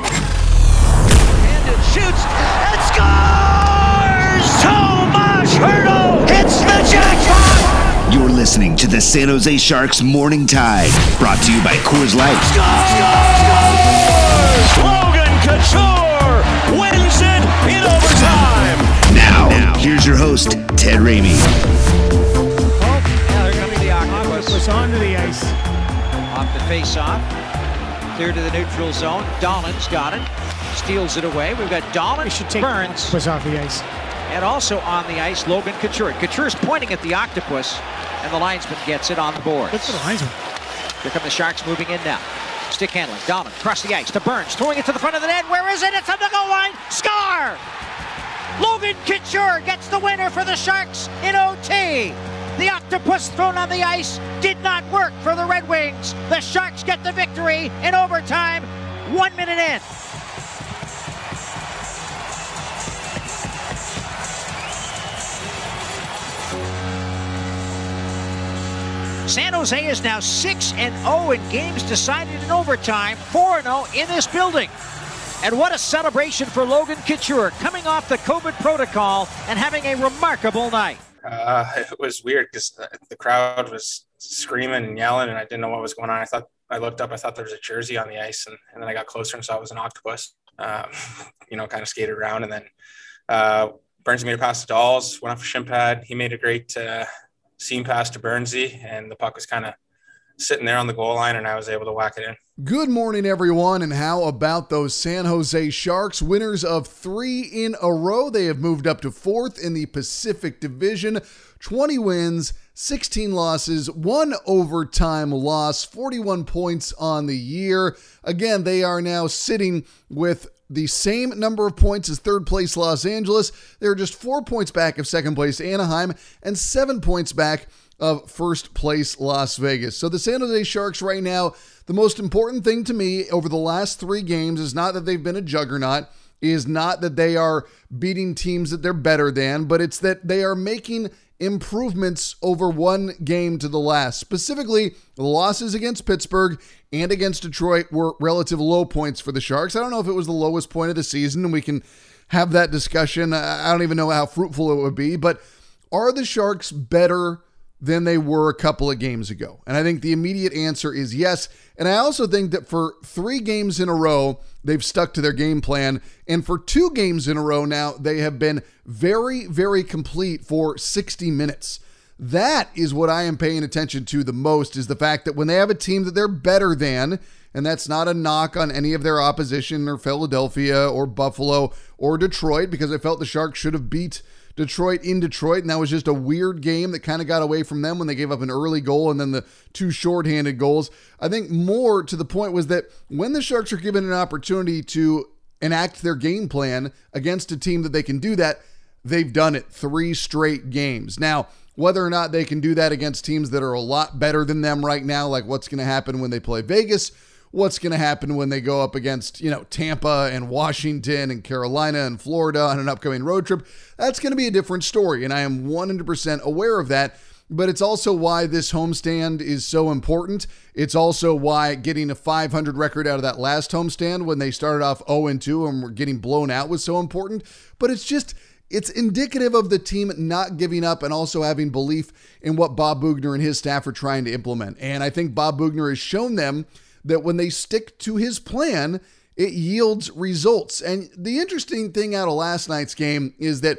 And it shoots and scores! Tomas Hertl hits the jackpot! You're listening to the San Jose Sharks Morning Tide, brought to you by Coors Light. Scores! Logan Couture wins it in overtime. Now, here's your host, Ted Ramey. Oh, now they're coming to the octopus. Octopus onto the ice. Off the face-off. Clear to the neutral zone. Dahlen's got it. Steals it away. We've got Dahlen. We should take Burns. Was off the ice. And also on the ice, Logan Couture. Couture's pointing at the octopus. And the linesman gets it on the board. Good for the linesman. Here come the Sharks moving in now. Stick handling. Dahlen across the ice to Burns. Throwing it to the front of the net. Where is it? It's on the goal line. Score! Logan Couture gets the winner for the Sharks in OT. The octopus thrown on the ice did not work for the Red Wings. The Sharks get the victory in overtime. 1 minute in. San Jose is now 6-0 in games decided in overtime, 4-0 in this building. And what a celebration for Logan Couture, coming off the COVID protocol and having a remarkable night. It was weird because the crowd was screaming and yelling, and I didn't know what was going on. I looked up, I thought there was a jersey on the ice, and then I got closer and saw it was an octopus. Kind of skated around, and then Burns made a pass to Dahlen, went off a shin pad. He made a great seam pass to Burnsy, and the puck was kind of sitting there on the goal line, and I was able to whack it in. Good morning, everyone, and how about those San Jose Sharks? Winners of 3 in a row. They have moved up to 4th in the Pacific Division. 20 wins, 16 losses, 1 overtime loss, 41 points on the year. Again, they are now sitting with the same number of points as third place Los Angeles. They're just 4 points back of second place Anaheim and 7 points back of first place Las Vegas. So the San Jose Sharks right now, the most important thing to me over the last 3 games is not that they've been a juggernaut, is not that they are beating teams that they're better than, but it's that they are making improvements over one game to the last. Specifically, the losses against Pittsburgh and against Detroit were relative low points for the Sharks. I don't know if it was the lowest point of the season, and we can have that discussion. I don't even know how fruitful it would be, but are the Sharks better than they were a couple of games ago? And I think the immediate answer is yes. And I also think that for 3 games in a row, they've stuck to their game plan. And for 2 games in a row now, they have been very, very complete for 60 minutes. That is what I am paying attention to the most, is the fact that when they have a team that they're better than, and that's not a knock on any of their opposition or Philadelphia or Buffalo or Detroit, because I felt the Sharks should have beat Detroit in Detroit, and that was just a weird game that kind of got away from them when they gave up an early goal and then the 2 shorthanded goals. I think more to the point was that when the Sharks are given an opportunity to enact their game plan against a team that they can do that, they've done it 3 straight games. Now, whether or not they can do that against teams that are a lot better than them right now, like what's going to happen when they play Vegas, what's going to happen when they go up against, Tampa and Washington and Carolina and Florida on an upcoming road trip, that's going to be a different story. And I am 100% aware of that, but it's also why this homestand is so important. It's also why getting a 500 record out of that last homestand when they started off 0-2 and were getting blown out was so important. But it's indicative of the team not giving up and also having belief in what Bob Boughner and his staff are trying to implement. And I think Bob Boughner has shown them that when they stick to his plan, it yields results. And the interesting thing out of last night's game is that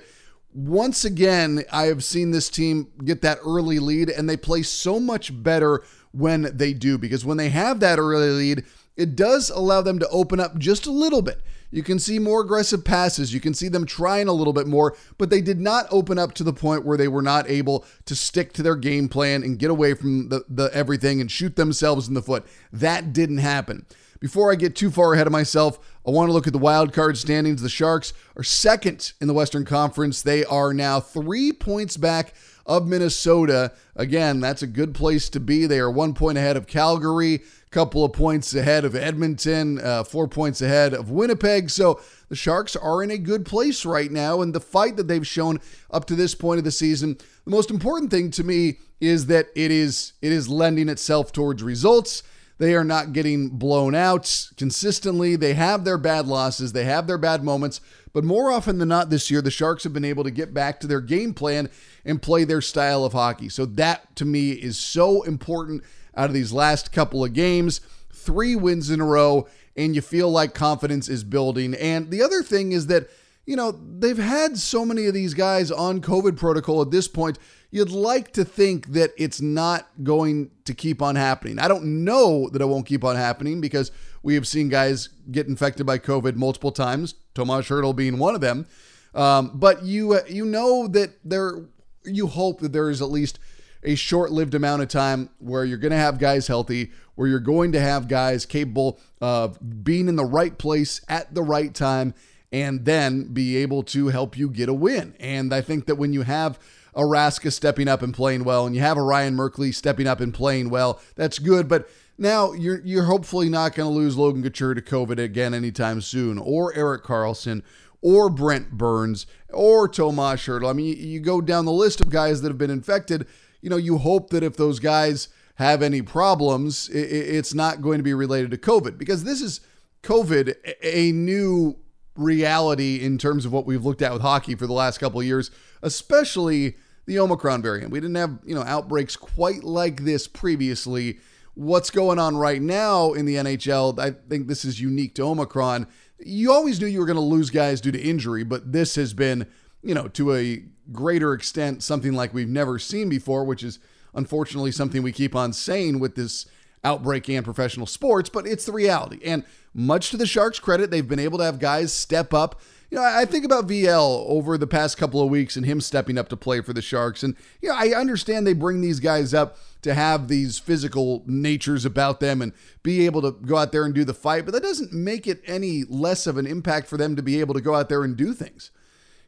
once again, I have seen this team get that early lead, and they play so much better when they do, because when they have that early lead, it does allow them to open up just a little bit. You can see more aggressive passes. You can see them trying a little bit more, but they did not open up to the point where they were not able to stick to their game plan and get away from the everything and shoot themselves in the foot. That didn't happen. Before I get too far ahead of myself, I want to look at the wild card standings. The Sharks are second in the Western Conference. They are now 3 points back of Minnesota. Again, that's a good place to be. They are 1 point ahead of Calgary, a couple of points ahead of Edmonton, 4 points ahead of Winnipeg. So the Sharks are in a good place right now, and the fight that they've shown up to this point of the season, the most important thing to me is that it is lending itself towards results. They are not getting blown out consistently. They have their bad losses. They have their bad moments. But more often than not this year, the Sharks have been able to get back to their game plan and play their style of hockey. So that, to me, is so important out of these last couple of games. 3 wins in a row, and you feel like confidence is building. And the other thing is that, you know, they've had so many of these guys on COVID protocol at this point. You'd like to think that it's not going to keep on happening. I don't know that it won't keep on happening because we have seen guys get infected by COVID multiple times, Tomas Hertl being one of them. But you know that you hope that there is at least a short-lived amount of time where you're going to have guys healthy, where you're going to have guys capable of being in the right place at the right time and then be able to help you get a win. And I think that when you have Raska stepping up and playing well, and you have a Ryan Merkley stepping up and playing well, that's good. But now you're hopefully not going to lose Logan Couture to COVID again anytime soon, or Erik Karlsson, or Brent Burns, or Tomas Hertl. I mean, you go down the list of guys that have been infected. You know, you hope that if those guys have any problems, it's not going to be related to COVID, because this is COVID, a new reality in terms of what we've looked at with hockey for the last couple of years, especially the Omicron variant. We didn't have, outbreaks quite like this previously. What's going on right now in the NHL, I think this is unique to Omicron. You always knew you were going to lose guys due to injury, but this has been, to a greater extent, something like we've never seen before, which is unfortunately something we keep on saying with this outbreak and professional sports, but it's the reality. And much to the Sharks' credit, they've been able to have guys step up. I think about Viel over the past couple of weeks and him stepping up to play for the Sharks. And, I understand they bring these guys up to have these physical natures about them and be able to go out there and do the fight, but that doesn't make it any less of an impact for them to be able to go out there and do things.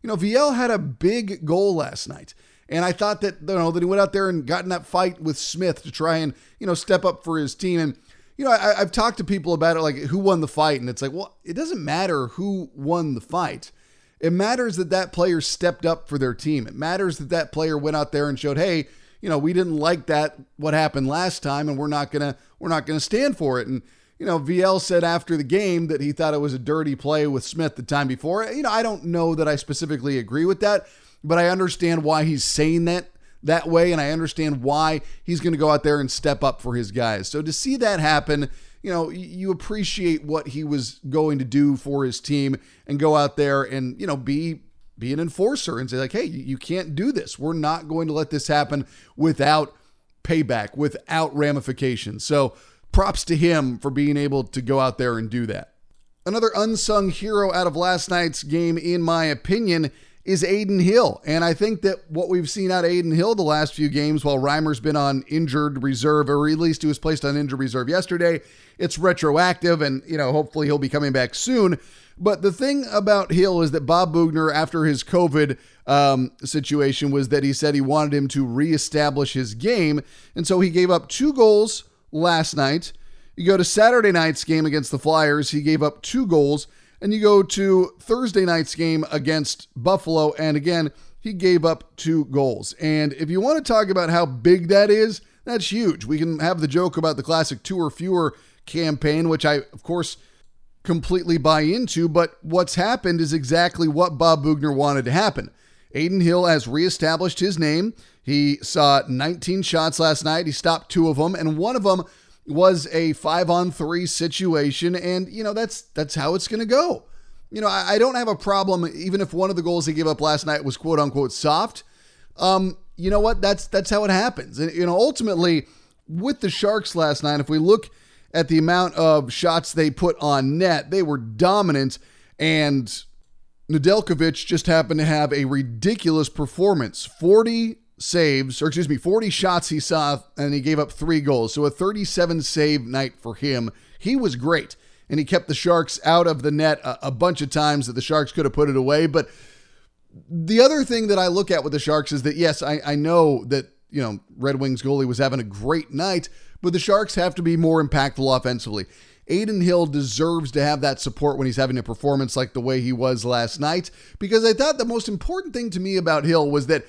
Viel had a big goal last night. And I thought that, that he went out there and got in that fight with Smith to try and, step up for his team. And, I've talked to people about it, like who won the fight. And it's like, well, it doesn't matter who won the fight. It matters that that player stepped up for their team. It matters that that player went out there and showed, hey, we didn't like that, what happened last time, and we're not going to stand for it. And, Viel said after the game that he thought it was a dirty play with Smith the time before. I don't know that I specifically agree with that, but I understand why he's saying that way, and I understand why he's going to go out there and step up for his guys. So to see that happen, you appreciate what he was going to do for his team and go out there and, be an enforcer and say, like, hey, you can't do this. We're not going to let this happen without payback, without ramifications. So props to him for being able to go out there and do that. Another unsung hero out of last night's game, in my opinion, is Adin Hill. And I think that what we've seen out of Adin Hill the last few games, while Reimer's been on injured reserve, or at least he was placed on injured reserve yesterday, it's retroactive and, hopefully he'll be coming back soon. But the thing about Hill is that Bob Boughner, after his COVID situation, was that he said he wanted him to reestablish his game. And so he gave up 2 goals last night. You go to Saturday night's game against the Flyers, he gave up 2 goals. And you go to Thursday night's game against Buffalo, and again, he gave up 2 goals. And if you want to talk about how big that is, that's huge. We can have the joke about the classic 2 or fewer campaign, which I, of course, completely buy into, but what's happened is exactly what Bob Boughner wanted to happen. Adin Hill has reestablished his name. He saw 19 shots last night. He stopped 2 of them, and one of them was a 5-on-3 situation. And, that's how it's going to go. I don't have a problem. Even if one of the goals he gave up last night was quote unquote soft, that's how it happens. And, ultimately with the Sharks last night, if we look at the amount of shots they put on net, they were dominant, and Nedeljkovic just happened to have a ridiculous performance. 40 shots he saw, and he gave up 3 goals. So a 37 save night for him. He was great, and he kept the Sharks out of the net a bunch of times that the Sharks could have put it away. But the other thing that I look at with the Sharks is that, yes, I know that, you know, Red Wings goalie was having a great night, but the Sharks have to be more impactful offensively. Adin Hill deserves to have that support when he's having a performance like the way he was last night, because I thought the most important thing to me about Hill was that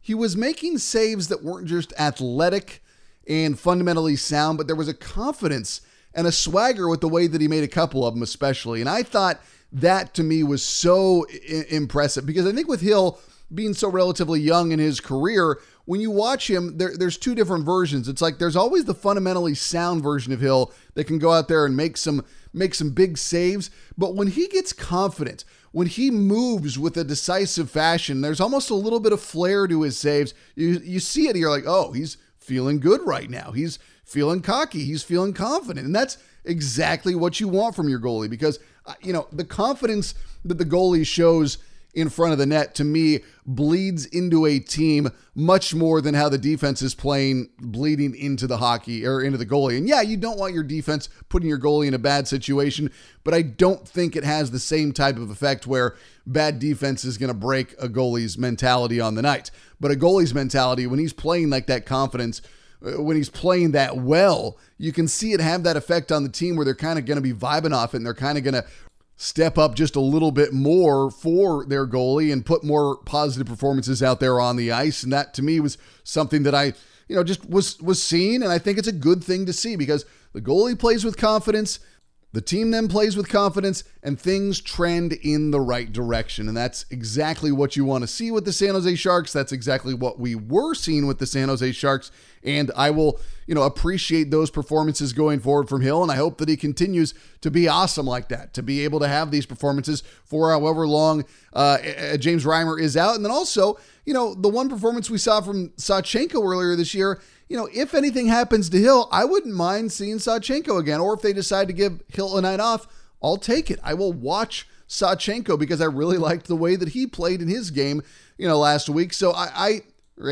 he was making saves that weren't just athletic and fundamentally sound, but there was a confidence and a swagger with the way that he made a couple of them especially. And I thought that to me was so impressive, because I think with Hill being so relatively young in his career, when you watch him, there's two different versions. It's like there's always the fundamentally sound version of Hill that can go out there and make some big saves. But when he gets confident, when he moves with a decisive fashion, there's almost a little bit of flair to his saves. You see it, and you're like, oh, he's feeling good right now. He's feeling cocky. He's feeling confident. And that's exactly what you want from your goalie, because, you know, the confidence that the goalie shows in front of the net, to me, bleeds into a team much more than how the defense is playing, bleeding into the hockey or into the goalie. And yeah, you don't want your defense putting your goalie in a bad situation, but I don't think it has the same type of effect where bad defense is going to break a goalie's mentality on the night. But a goalie's mentality, when he's playing like that confidence, when he's playing that well, you can see it have that effect on the team where they're kind of going to be vibing off it, and they're kind of going to step up just a little bit more for their goalie and put more positive performances out there on the ice. And that to me was something that I, you know, just was seeing. And I think it's a good thing to see, because the goalie plays with confidence, the team then plays with confidence, and things trend in the right direction. And that's exactly what you want to see with the San Jose Sharks. That's exactly what we were seeing with the San Jose Sharks. And I will, you know, appreciate those performances going forward from Hill, and I hope that he continues to be awesome like that, to be able to have these performances for however long James Reimer is out. And then also, you know, the one performance we saw from Sawchenko earlier this year, you know, if anything happens to Hill, I wouldn't mind seeing Sawchenko again. Or if they decide to give Hill a night off, I'll take it. I will watch Sawchenko, because I really liked the way that he played in his game, you know, last week. So I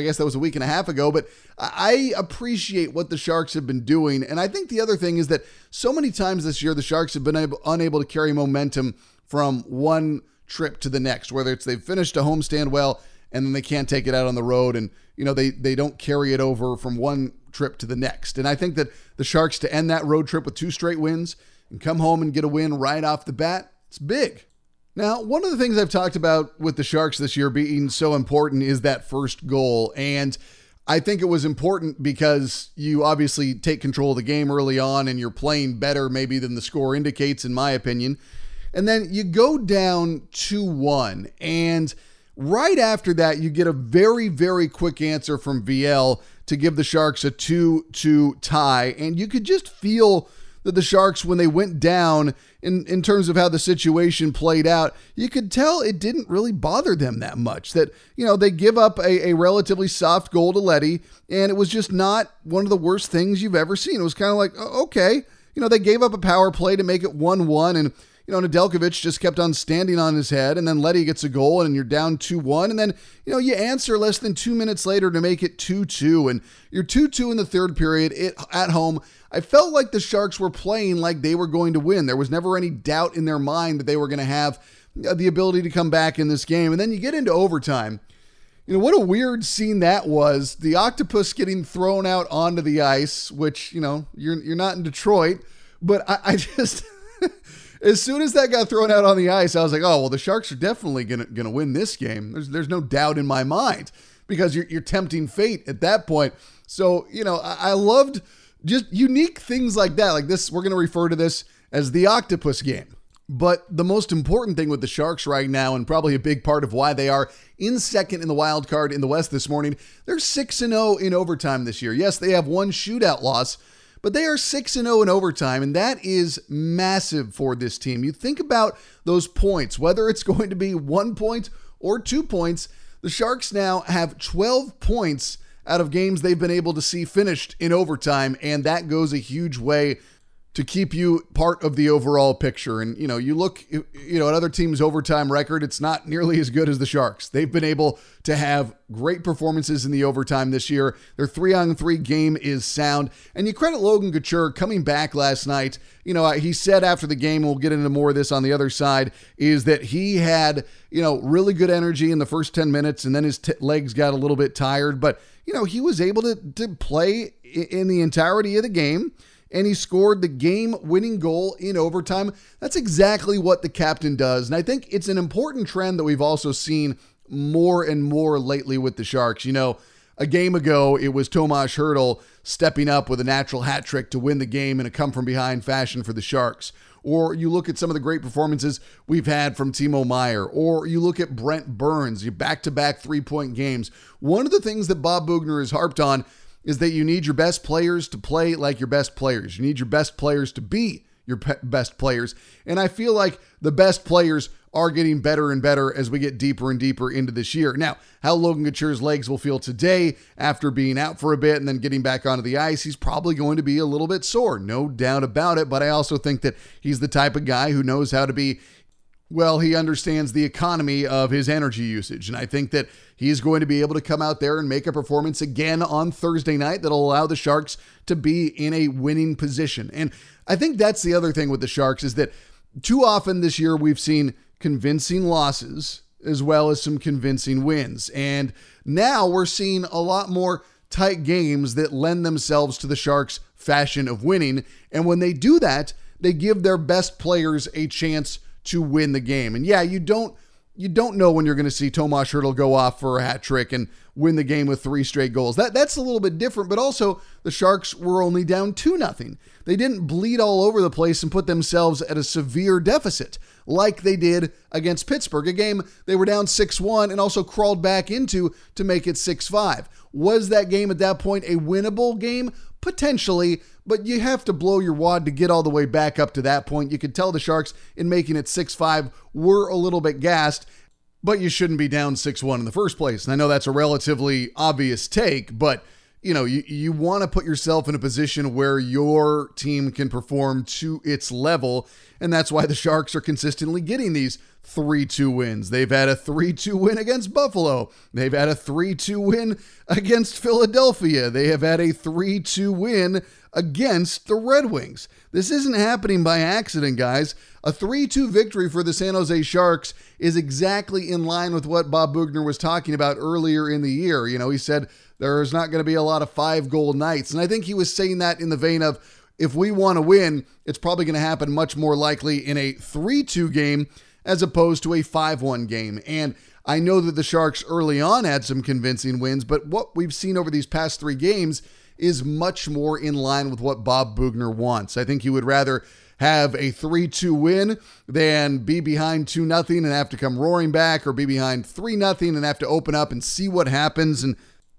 guess that was a week and a half ago, but I appreciate what the Sharks have been doing. And I think the other thing is that so many times this year, the Sharks have been unable to carry momentum from one trip to the next, whether it's they've finished a homestand well, and then they can't take it out on the road, and, you know, they don't carry it over from one trip to the next. And I think that the Sharks to end that road trip with 2 straight wins and come home and get a win right off the bat, it's big. Now, one of the things I've talked about with the Sharks this year being so important is that first goal. And I think it was important because you obviously take control of the game early on, and you're playing better maybe than the score indicates, in my opinion. And then you go down 2-1, and right after that, you get a very, very quick answer from Viel to give the Sharks a 2-2 tie. And you could just feel that the Sharks, when they went down in terms of how the situation played out, you could tell it didn't really bother them that much. That, you know, they give up a relatively soft goal to Letty, and it was just not one of the worst things you've ever seen. It was kind of like, okay, you know, they gave up a power play to make it 1-1, and, you know, Nedeljkovic just kept on standing on his head, and then Letty gets a goal, and you're down 2-1, and then, you know, you answer less than 2 minutes later to make it 2-2, and you're 2-2 in the third period at home. I felt like the Sharks were playing like they were going to win. There was never any doubt in their mind that they were going to have the ability to come back in this game. And then you get into overtime. You know, what a weird scene that was. The octopus getting thrown out onto the ice, which, you know, you're not in Detroit, but I just... As soon as that got thrown out on the ice, I was like, oh, well, the Sharks are definitely gonna win this game. There's no doubt in my mind, because you're tempting fate at that point. So, you know, I loved just unique things like that. Like this, we're going to refer to this as the octopus game. But the most important thing with the Sharks right now, and probably a big part of why they are in second in the wild card in the West this morning, they're 6-0 in overtime this year. Yes, they have one shootout loss, but they are 6-0 in overtime, and that is massive for this team. You think about those points, whether it's going to be 1 point or 2 points, the Sharks now have 12 points out of games they've been able to see finished in overtime, and that goes a huge way to keep you part of the overall picture. And, you know, you look, you know, at other teams' overtime record, it's not nearly as good as the Sharks. They've been able to have great performances in the overtime this year. Their 3-on-3 game is sound. And you credit Logan Couture coming back last night. You know, he said after the game, and we'll get into more of this on the other side, is that he had, you know, really good energy in the first 10 minutes, and then his legs got a little bit tired. But, you know, he was able to play in the entirety of the game. And he scored the game-winning goal in overtime. That's exactly what the captain does. And I think it's an important trend that we've also seen more and more lately with the Sharks. You know, a game ago, it was Tomas Hertl stepping up with a natural hat trick to win the game in a come-from-behind fashion for the Sharks. Or you look at some of the great performances we've had from Timo Meier. Or you look at Brent Burns, your back-to-back three-point games. One of the things that Bob Boughner has harped on is that you need your best players to play like your best players. You need your best players to be your best players. And I feel like the best players are getting better and better as we get deeper and deeper into this year. Now, how Logan Couture's legs will feel today after being out for a bit and then getting back onto the ice, he's probably going to be a little bit sore, no doubt about it. But I also think that he's the type of guy who knows how to be, well, he understands the economy of his energy usage. And I think that he's going to be able to come out there and make a performance again on Thursday night that'll allow the Sharks to be in a winning position. And I think that's the other thing with the Sharks is that too often this year we've seen convincing losses as well as some convincing wins. And now we're seeing a lot more tight games that lend themselves to the Sharks' fashion of winning. And when they do that, they give their best players a chance to win the game. And yeah, you don't know when you're going to see Tomas Hertl go off for a hat trick and win the game with 3 straight goals. That's a little bit different, but also the Sharks were only down 2-0. They didn't bleed all over the place and put themselves at a severe deficit like they did against Pittsburgh, a game they were down 6-1 and also crawled back into to make it 6-5. Was that game at that point a winnable game? Potentially, but you have to blow your wad to get all the way back up to that point. You could tell the Sharks in making it 6-5 were a little bit gassed, but you shouldn't be down 6-1 in the first place. And I know that's a relatively obvious take, but you know, you want to put yourself in a position where your team can perform to its level. And that's why the Sharks are consistently getting these 3-2 wins. They've had a 3-2 win against Buffalo. They've had a 3-2 win against Philadelphia. They have had a 3-2 win against the Red Wings. This isn't happening by accident, guys. A 3-2 victory for the San Jose Sharks is exactly in line with what Bob Boughner was talking about earlier in the year. You know, he said there's not going to be a lot of 5-goal nights. And I think he was saying that in the vein of, if we want to win, it's probably going to happen much more likely in a 3-2 game as opposed to a 5-1 game. And I know that the Sharks early on had some convincing wins, but what we've seen over these past 3 games is much more in line with what Bob Boughner wants. I think he would rather have a 3-2 win than be behind 2-0 and have to come roaring back, or be behind 3-0 and have to open up and see what happens. And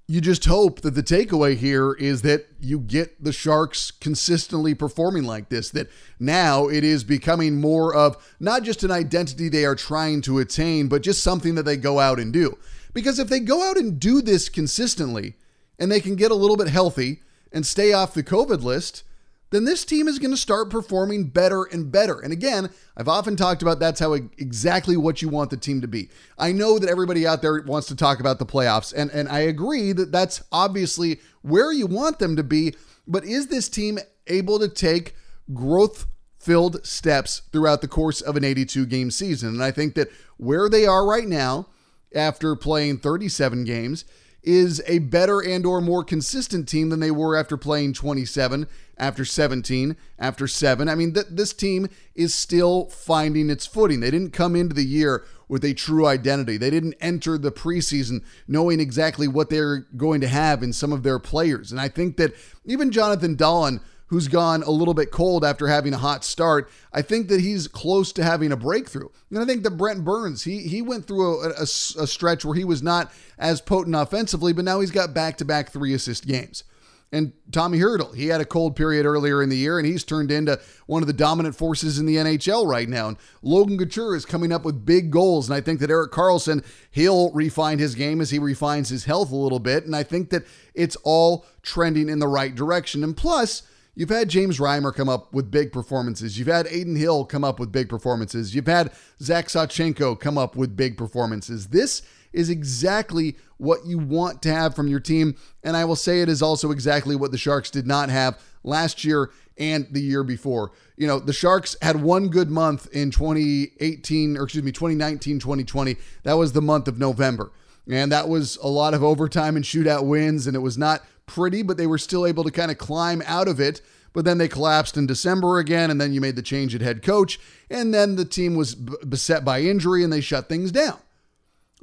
you just hope that the takeaway here is that you get the Sharks consistently performing like this, that now it is becoming more of not just an identity they are trying to attain, but just something that they go out and do. Because if they go out and do this consistently and they can get a little bit healthy and stay off the COVID list, then this team is going to start performing better and better. And again, I've often talked about that's how exactly what you want the team to be. I know that everybody out there wants to talk about the playoffs, and I agree that that's obviously where you want them to be, but is this team able to take growth-filled steps throughout the course of an 82-game season? And I think that where they are right now, after playing 37 games, is a better and or more consistent team than they were after playing 27, after 17, after 7. I mean, this team is still finding its footing. They didn't come into the year with a true identity. They didn't enter the preseason knowing exactly what they're going to have in some of their players. And I think that even Jonathan Dahlen, who's gone a little bit cold after having a hot start, I think that he's close to having a breakthrough. And I think that Brent Burns, he went through a stretch where he was not as potent offensively, but now he's got back-to-back 3-assist games. And Tomas Hertl, he had a cold period earlier in the year, and he's turned into one of the dominant forces in the NHL right now. And Logan Couture is coming up with big goals, and I think that Erik Karlsson, he'll refine his game as he refines his health a little bit, and I think that it's all trending in the right direction. And plus, You've had James Reimer come up with big performances. You've had Adin Hill come up with big performances. You've had Zach Sawchenko come up with big performances. This is exactly what you want to have from your team. And I will say it is also exactly what the Sharks did not have last year and the year before. You know, the Sharks had one good month in 2019, 2020. That was the month of November. And that was a lot of overtime and shootout wins. And it was not pretty, but they were still able to kind of climb out of it. But then they collapsed in December again, and then you made the change at head coach, and then the team was beset by injury and they shut things down.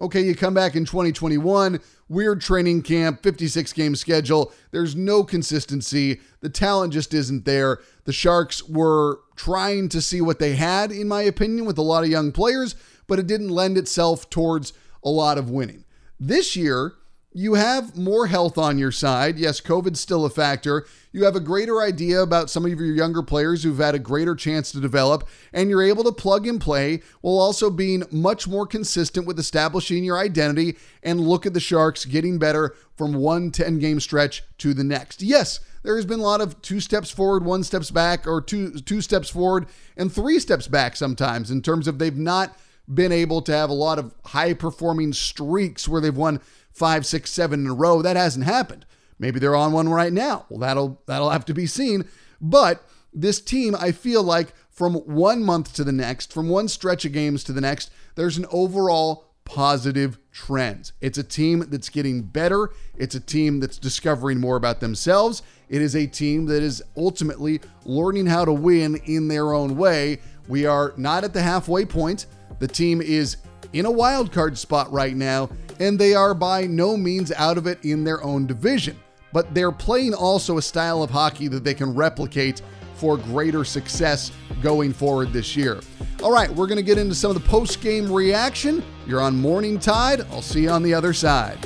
Okay, you come back in 2021, weird training camp, 56-game schedule. There's no consistency. The talent just isn't there. The Sharks were trying to see what they had, in my opinion, with a lot of young players, but it didn't lend itself towards a lot of winning. This year, you have more health on your side. Yes, COVID's still a factor. You have a greater idea about some of your younger players who've had a greater chance to develop, and you're able to plug and play while also being much more consistent with establishing your identity and look at the Sharks getting better from one 10-game stretch to the next. Yes, there has been a lot of two steps forward, one steps back, or two steps forward and three steps back sometimes in terms of they've not been able to have a lot of high-performing streaks where they've won 5, 6, 7 in a row. That hasn't happened. Maybe they're on one right now. Well, that'll have to be seen. But this team, I feel like from one month to the next, from one stretch of games to the next, there's an overall positive trend. It's a team that's getting better. It's a team that's discovering more about themselves. It is a team that is ultimately learning how to win in their own way. We are not at the halfway point. The team is in a wild card spot right now, and they are by no means out of it in their own division, but they're playing also a style of hockey that they can replicate for greater success going forward this year. All right, we're going to get into some of the post-game reaction. You're on Morning Tide. I'll see you on the other side.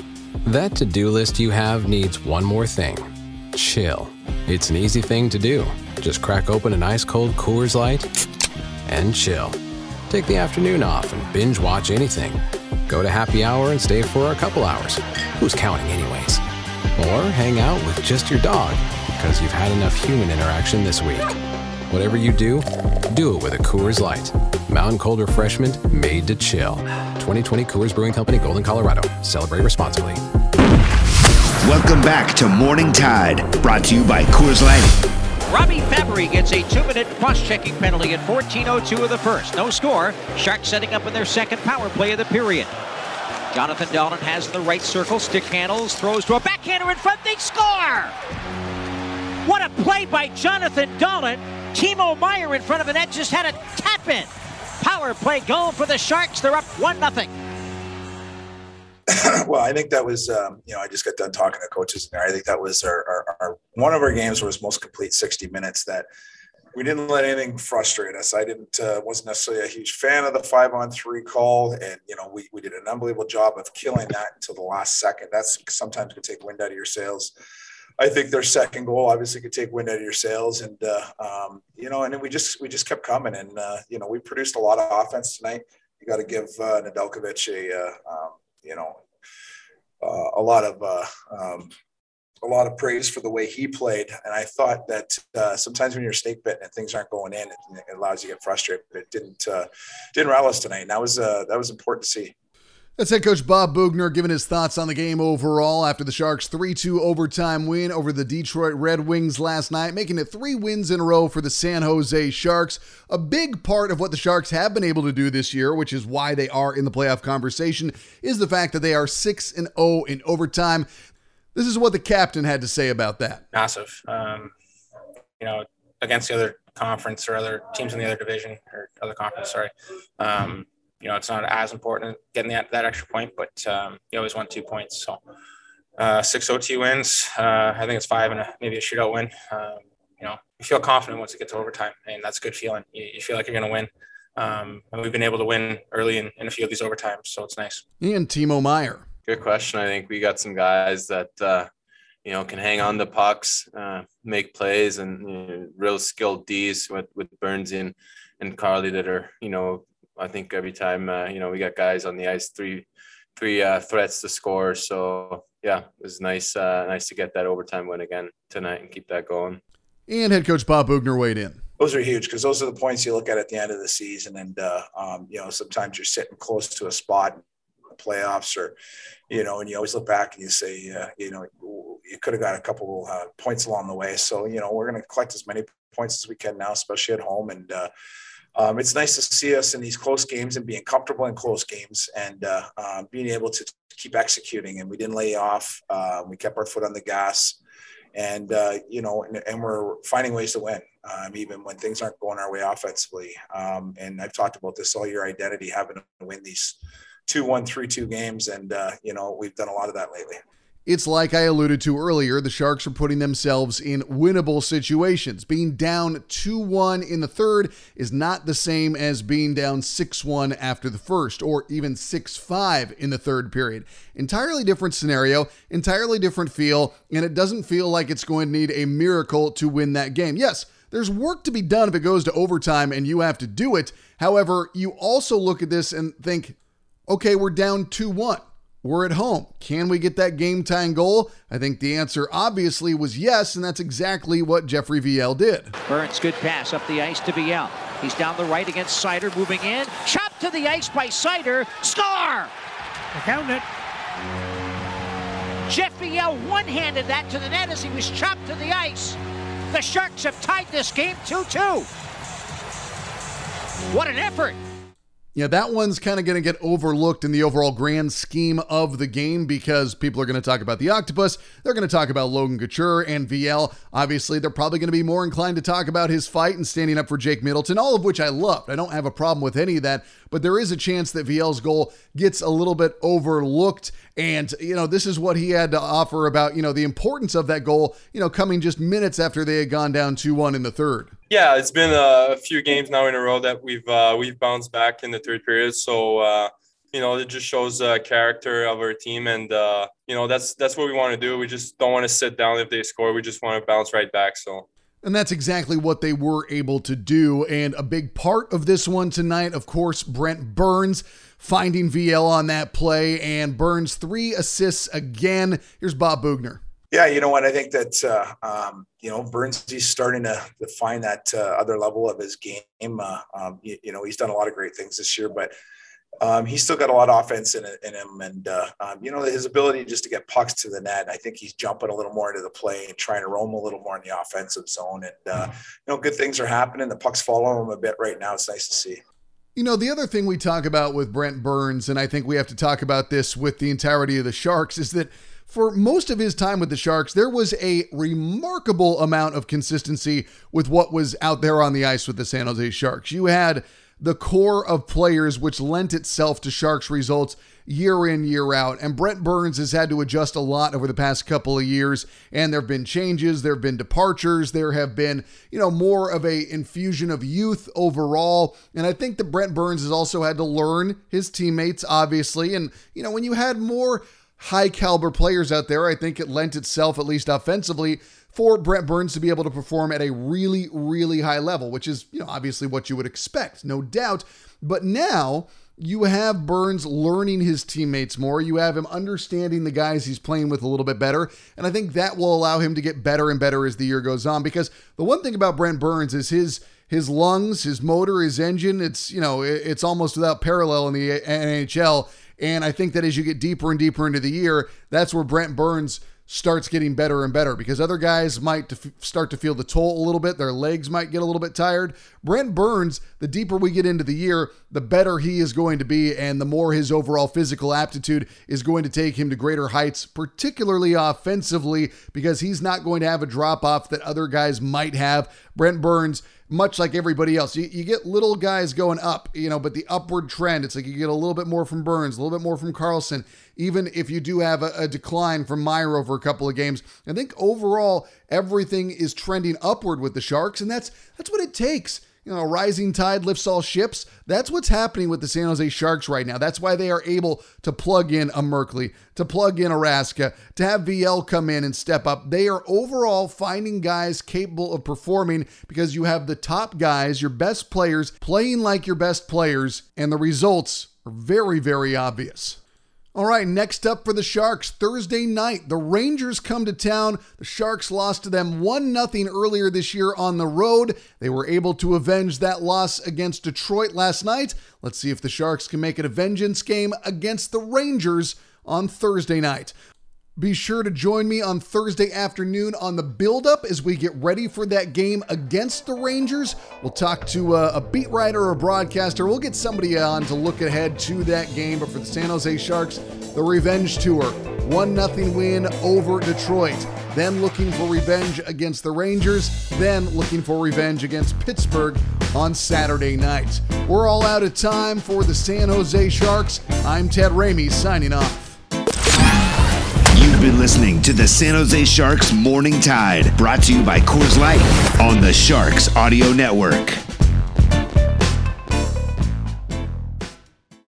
That to-do list you have needs one more thing: chill. It's an easy thing to do. Just crack open an ice-cold Coors Light and chill. Take the afternoon off and binge watch anything. Go to happy hour and stay for a couple hours. Who's counting anyways? Or hang out with just your dog because you've had enough human interaction this week. Whatever you do, do it with a Coors Light. Mountain cold refreshment made to chill. 2020 Coors Brewing Company, Golden, Colorado. Celebrate responsibly. Welcome back to Morning Tide, brought to you by Coors Light. Robbie Fabry gets a 2-minute cross-checking penalty at 14:02 of the first. No score. Sharks setting up in their second power play of the period. Jonathan Dahlen has in the right circle. Stick handles. Throws to a backhander in front. They score! What a play by Jonathan Dahlen. Timo Meier in front of the net just had a tap-in. Power play goal for the Sharks. They're up 1-0. Well, I think that was, I just got done talking to coaches in there. I think that was our one of our games was most complete 60 minutes that we didn't let anything frustrate us. I wasn't necessarily a huge fan of the 5-on-3 call. And, we did an unbelievable job of killing that until the last second. That's sometimes can take wind out of your sails. I think their second goal obviously could take wind out of your sails. And, and then we just kept coming. And, we produced a lot of offense tonight. You got to give Nedeljkovic a lot of praise for the way he played. And I thought that sometimes when you're snake bitten and things aren't going in, it allows you to get frustrated. But it didn't rattle us tonight. And that was important to see. That's head coach Bob Boughner giving his thoughts on the game overall after the Sharks' 3-2 overtime win over the Detroit Red Wings last night, making it 3 wins in a row for the San Jose Sharks. A big part of what the Sharks have been able to do this year, which is why they are in the playoff conversation, is the fact that they are 6-0 in overtime. This is what the captain had to say about that. Massive. Against the other conference or other teams in the other division or other conference, sorry. It's not as important getting that extra point, but you always want 2 points. So 6 OT wins. I think it's 5 and maybe a shootout win. You feel confident once it gets to overtime, and that's a good feeling. You feel like you're going to win. And we've been able to win early in a few of these overtimes, so it's nice. And Timo Meier. Good question. I think we got some guys that, can hang on to pucks, make plays, and real skilled Ds with Burns and Carly that are, I think every time, we got guys on the ice, three threats to score. So, yeah, it was nice to get that overtime win again tonight and keep that going. And head coach Bob Boughner weighed in. Those are huge because those are the points you look at the end of the season. And, you know, sometimes you're sitting close to a spot in the playoffs or, you know, and you always look back and you say, you know, you could have got a couple points along the way. So, you know, we're going to collect as many points as we can now, especially at home. And it's nice to see us in these close games and being comfortable in close games and being able to keep executing. And we didn't lay off. We kept our foot on the gas. And, you know, and we're finding ways to win, even when things aren't going our way offensively. And I've talked about this all year, identity, having to win these 2-1, 3-2 games. And, you know, we've done a lot of that lately. It's like I alluded to earlier, the Sharks are putting themselves in winnable situations. Being down 2-1 in the third is not the same as being down 6-1 after the first, or even 6-5 in the third period. Entirely different scenario, entirely different feel, and it doesn't feel like it's going to need a miracle to win that game. Yes, there's work to be done if it goes to overtime and you have to do it. However, you also look at this and think, okay, we're down 2-1. We're at home. Can we get that game-tying goal? I think the answer obviously was yes, and that's exactly what Jeffrey Viel did. Burns, good pass up the ice to Viel. He's down the right against Sider, moving in. Chopped to the ice by Sider. Score! They're counting it. Jeff Viel one-handed that to the net as he was chopped to the ice. The Sharks have tied this game 2-2. What an effort. Yeah, that one's kind of going to get overlooked in the overall grand scheme of the game because people are going to talk about the Octopus. They're going to talk about Logan Couture and VL. Obviously, they're probably going to be more inclined to talk about his fight and standing up for Jake Middleton, all of which I loved. I don't have a problem with any of that, but there is a chance that VL's goal gets a little bit overlooked. And, you know, this is what he had to offer about, you know, the importance of that goal, you know, coming just minutes after they had gone down 2-1 in the third. Yeah, it's been a few games now in a row that we've bounced back in the third period. So, you know, it just shows the character of our team. And, you know, that's what we want to do. We just don't want to sit down if they score. We just want to bounce right back. So. And that's exactly what they were able to do. And a big part of this one tonight, of course, Brent Burns finding VL on that play. And Burns 3 assists again. Here's Bob Boughner. Yeah, you know what? I think that, you know, Burns, he's starting to find that other level of his game. You know, he's done a lot of great things this year, but he's still got a lot of offense in him. And, you know, his ability just to get pucks to the net, I think he's jumping a little more into the play and trying to roam a little more in the offensive zone. And, you know, good things are happening. The puck's following him a bit right now. It's nice to see. You know, the other thing we talk about with Brent Burns, and I think we have to talk about this with the entirety of the Sharks, is that for most of his time with the Sharks, there was a remarkable amount of consistency with what was out there on the ice with the San Jose Sharks. You had the core of players, which lent itself to Sharks results year in, year out. And Brent Burns has had to adjust a lot over the past couple of years. And there have been changes. There have been departures. There have been, you know, more of a infusion of youth overall. And I think that Brent Burns has also had to learn his teammates, obviously. And, you know, when you had more high caliber players out there, I think it lent itself, at least offensively, for Brent Burns to be able to perform at a really, really high level, which is, you know, obviously what you would expect, no doubt. But now you have Burns learning his teammates more. You have him understanding the guys he's playing with a little bit better. And I think that will allow him to get better and better as the year goes on, because the one thing about Brent Burns is his lungs, his motor, his engine, it's, you know, it's almost without parallel in the NHL. And I think that as you get deeper and deeper into the year, that's where Brent Burns starts getting better and better, because other guys might start to feel the toll a little bit. Their legs might get a little bit tired. Brent Burns, the deeper we get into the year, the better he is going to be, and the more his overall physical aptitude is going to take him to greater heights, particularly offensively, because he's not going to have a drop-off that other guys might have. Brent Burns, much like everybody else, you get little guys going up, you know, but the upward trend, it's like you get a little bit more from Burns, a little bit more from Karlsson, even if you do have a decline from Meier over a couple of games. I think overall, everything is trending upward with the Sharks, and that's what it takes. You know, a rising tide lifts all ships. That's what's happening with the San Jose Sharks right now. That's why they are able to plug in a Merkley, to plug in a Raska, to have VL come in and step up. They are overall finding guys capable of performing, because you have the top guys, your best players, playing like your best players, and the results are very, very obvious. All right, next up for the Sharks, Thursday night, the Rangers come to town. The Sharks lost to them 1-0 earlier this year on the road. They were able to avenge that loss against Detroit last night. Let's see if the Sharks can make it a vengeance game against the Rangers on Thursday night. Be sure to join me on Thursday afternoon on the build-up as we get ready for that game against the Rangers. We'll talk to a beat writer or a broadcaster. We'll get somebody on to look ahead to that game. But for the San Jose Sharks, the revenge tour. 1-0 win over Detroit. Then looking for revenge against the Rangers. Then looking for revenge against Pittsburgh on Saturday night. We're all out of time for the San Jose Sharks. I'm Ted Ramey signing off. You've been listening to the San Jose Sharks Morning Tide, brought to you by Coors Light on the Sharks Audio Network.